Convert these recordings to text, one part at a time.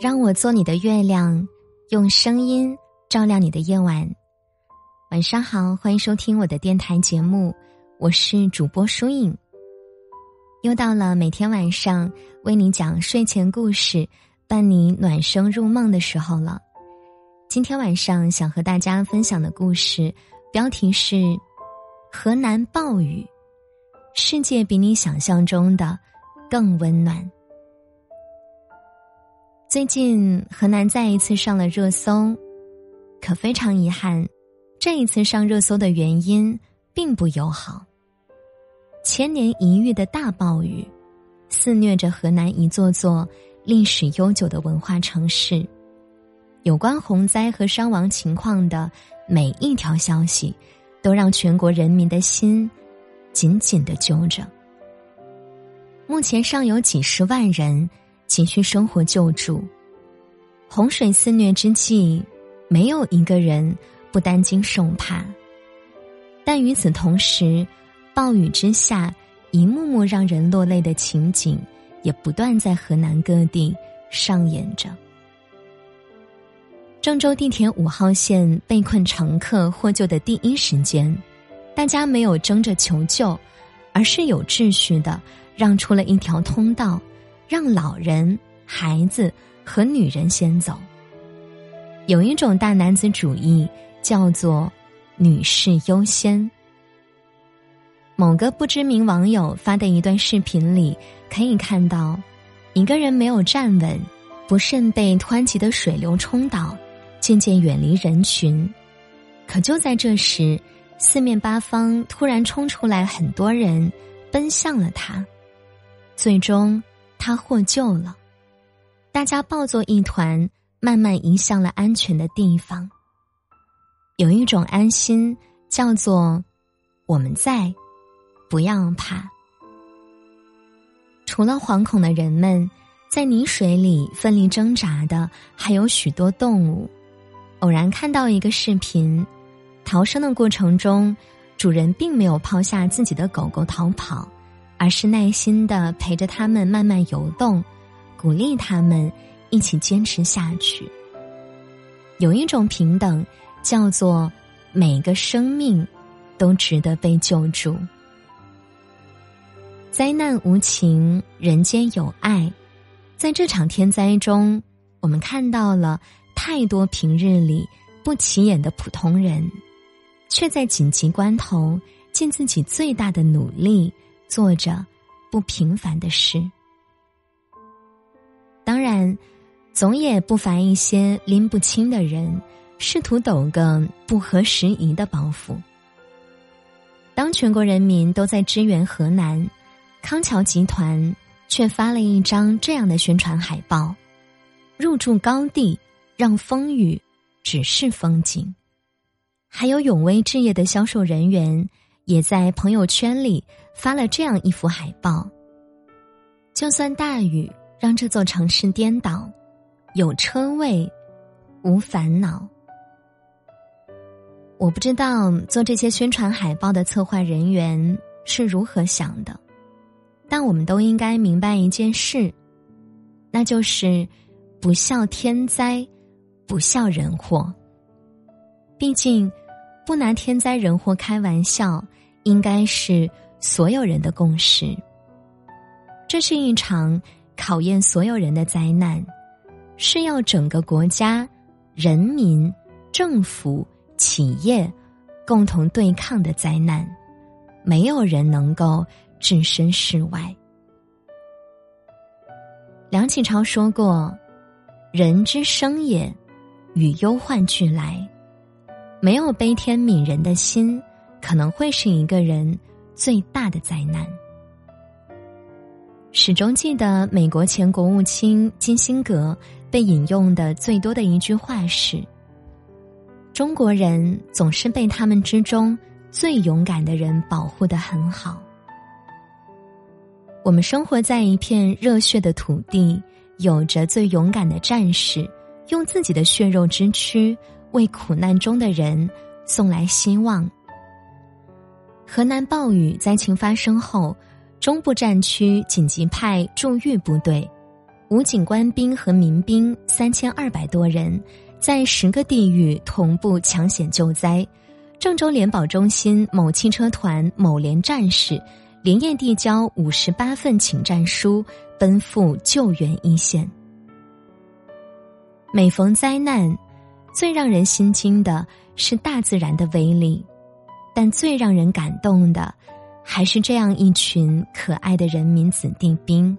让我做你的月亮，用声音照亮你的夜晚。晚上好，欢迎收听我的电台节目，我是主播舒颖。又到了每天晚上为你讲睡前故事，伴你暖声入梦的时候了。今天晚上想和大家分享的故事标题是《河南暴雨》，世界比你想象中的更温暖。最近河南再一次上了热搜，可非常遗憾，这一次上热搜的原因并不友好。千年一遇的大暴雨肆虐着河南一座座历史悠久的文化城市，有关洪灾和伤亡情况的每一条消息都让全国人民的心紧紧地揪着。目前尚有几十万人急需生活救助，洪水肆虐之际，没有一个人不担惊受怕。但与此同时，暴雨之下，一幕幕让人落泪的情景也不断在河南各地上演着。郑州地铁5号线被困乘客获救的第一时间，大家没有争着求救，而是有秩序地让出了一条通道，让老人、孩子和女人先走。有一种大男子主义叫做女士优先。某个不知名网友发的一段视频里，可以看到一个人没有站稳，不慎被湍急的水流冲倒，渐渐远离人群。可就在这时，四面八方突然冲出来很多人，奔向了他，最终他获救了。大家抱作一团，慢慢移向了安全的地方。有一种安心叫做我们在，不要怕。除了惶恐的人们，在泥水里奋力挣扎的还有许多动物。偶然看到一个视频，逃生的过程中，主人并没有抛下自己的狗狗逃跑，而是耐心地陪着他们慢慢游动，鼓励他们一起坚持下去。有一种平等叫做每个生命都值得被救助。灾难无情，人间有爱。在这场天灾中，我们看到了太多平日里不起眼的普通人，却在紧急关头尽自己最大的努力，做着不平凡的事。当然，总也不乏一些拎不清的人，试图抖个不合时宜的包袱。当全国人民都在支援河南，康桥集团却发了一张这样的宣传海报：入驻高地，让风雨只是风景。还有永威置业的销售人员也在朋友圈里发了这样一幅海报：就算大雨让这座城市颠倒，有车位无烦恼。我不知道做这些宣传海报的策划人员是如何想的，但我们都应该明白一件事，那就是不笑天灾，不笑人祸。毕竟不拿天灾人祸开玩笑，应该是所有人的共识。这是一场考验所有人的灾难，是要整个国家、人民、政府、企业共同对抗的灾难，没有人能够置身事外。梁启超说过，人之生也，与忧患俱来。没有悲天悯人的心，可能会是一个人最大的灾难。始终记得美国前国务卿基辛格被引用的最多的一句话是：中国人总是被他们之中最勇敢的人保护得很好。我们生活在一片热血的土地，有着最勇敢的战士，用自己的血肉之躯为苦难中的人送来希望。河南暴雨灾情发生后，中部战区紧急派驻豫部队，武警官兵和民兵3200多人，在10个地域同步抢险救灾。郑州联保中心某汽车团某连战士连夜递交58份请战书，奔赴救援一线。每逢灾难，最让人心惊的是大自然的威力，但最让人感动的还是这样一群可爱的人民子弟兵。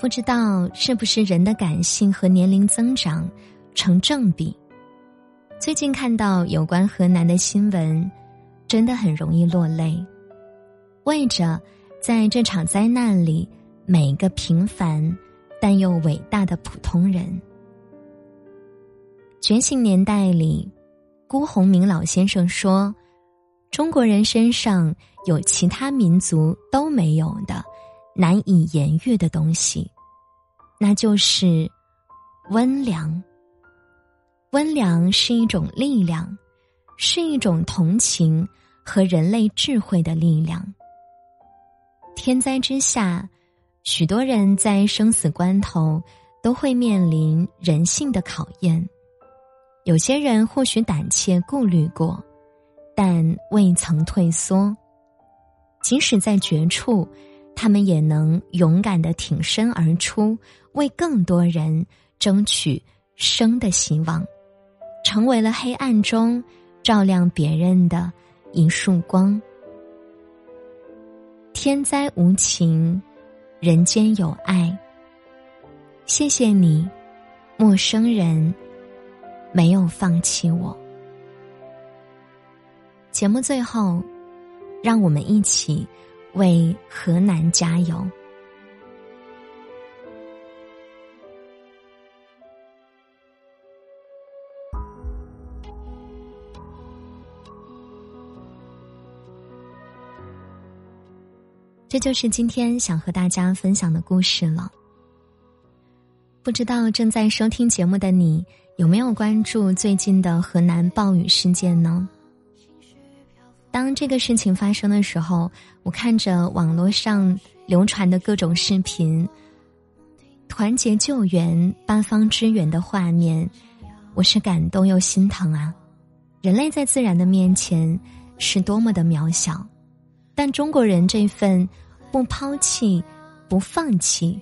不知道是不是人的感性和年龄增长成正比，最近看到有关河南的新闻，真的很容易落泪，为着在这场灾难里每个平凡但又伟大的普通人。觉醒年代里，辜鸿铭老先生说，中国人身上有其他民族都没有的难以言喻的东西，那就是温良。温良是一种力量，是一种同情和人类智慧的力量。天灾之下，许多人在生死关头都会面临人性的考验，有些人或许胆怯顾虑过，但未曾退缩，即使在绝处，他们也能勇敢地挺身而出，为更多人争取生的希望，成为了黑暗中照亮别人的一束光。天灾无情，人间有爱。谢谢你，陌生人，没有放弃我。节目最后，让我们一起为河南加油。这就是今天想和大家分享的故事了。不知道正在收听节目的你，有没有关注最近的河南暴雨事件呢？当这个事情发生的时候，我看着网络上流传的各种视频，团结救援、八方支援的画面，我是感动又心疼啊。人类在自然的面前是多么的渺小，但中国人这份不抛弃、不放弃、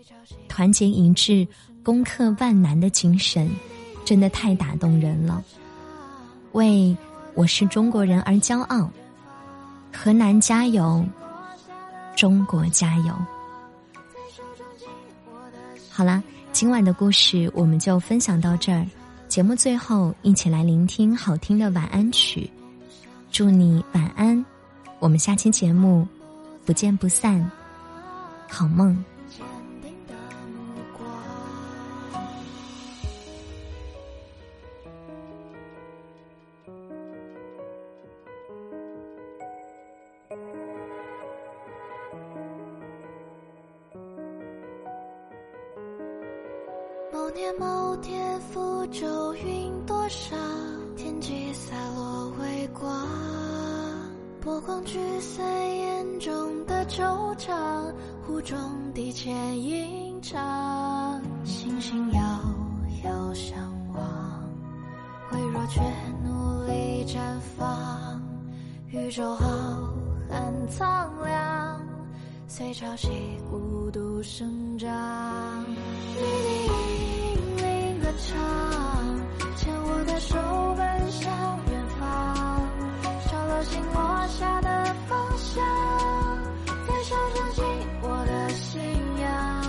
团结一致、攻克万难的精神，真的太打动人了。为我是中国人而骄傲。河南加油，中国加油。好啦，今晚的故事我们就分享到这儿。节目最后，一起来聆听好听的晚安曲。祝你晚安，我们下期节目不见不散，好梦。某年某天，福州云朵上，天际洒落微光，波光聚散眼中的惆怅，湖中的潜吟唱，星星遥遥相望，微弱却努力绽放，宇宙浩瀚苍凉，随潮汐孤独生长。唱，牵我的手奔向远方，潮流星落下的方向，燃烧着紧我的信仰，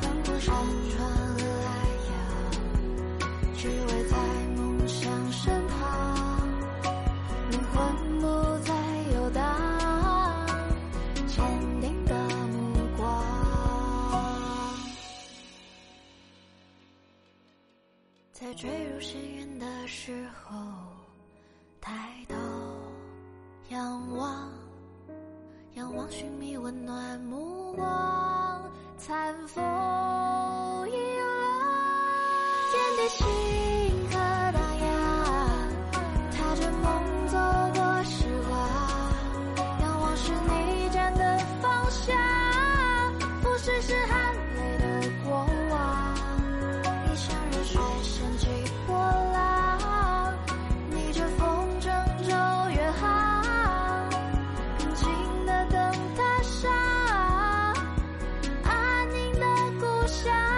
翻过山川和海洋，只为在梦想身旁，灵魂不再游荡，坚定的目光。在坠入深渊的时候，抬头仰望，仰望寻觅温暖目光，残风一浪，天地星河荡漾，踏着梦走过时光，仰望。下。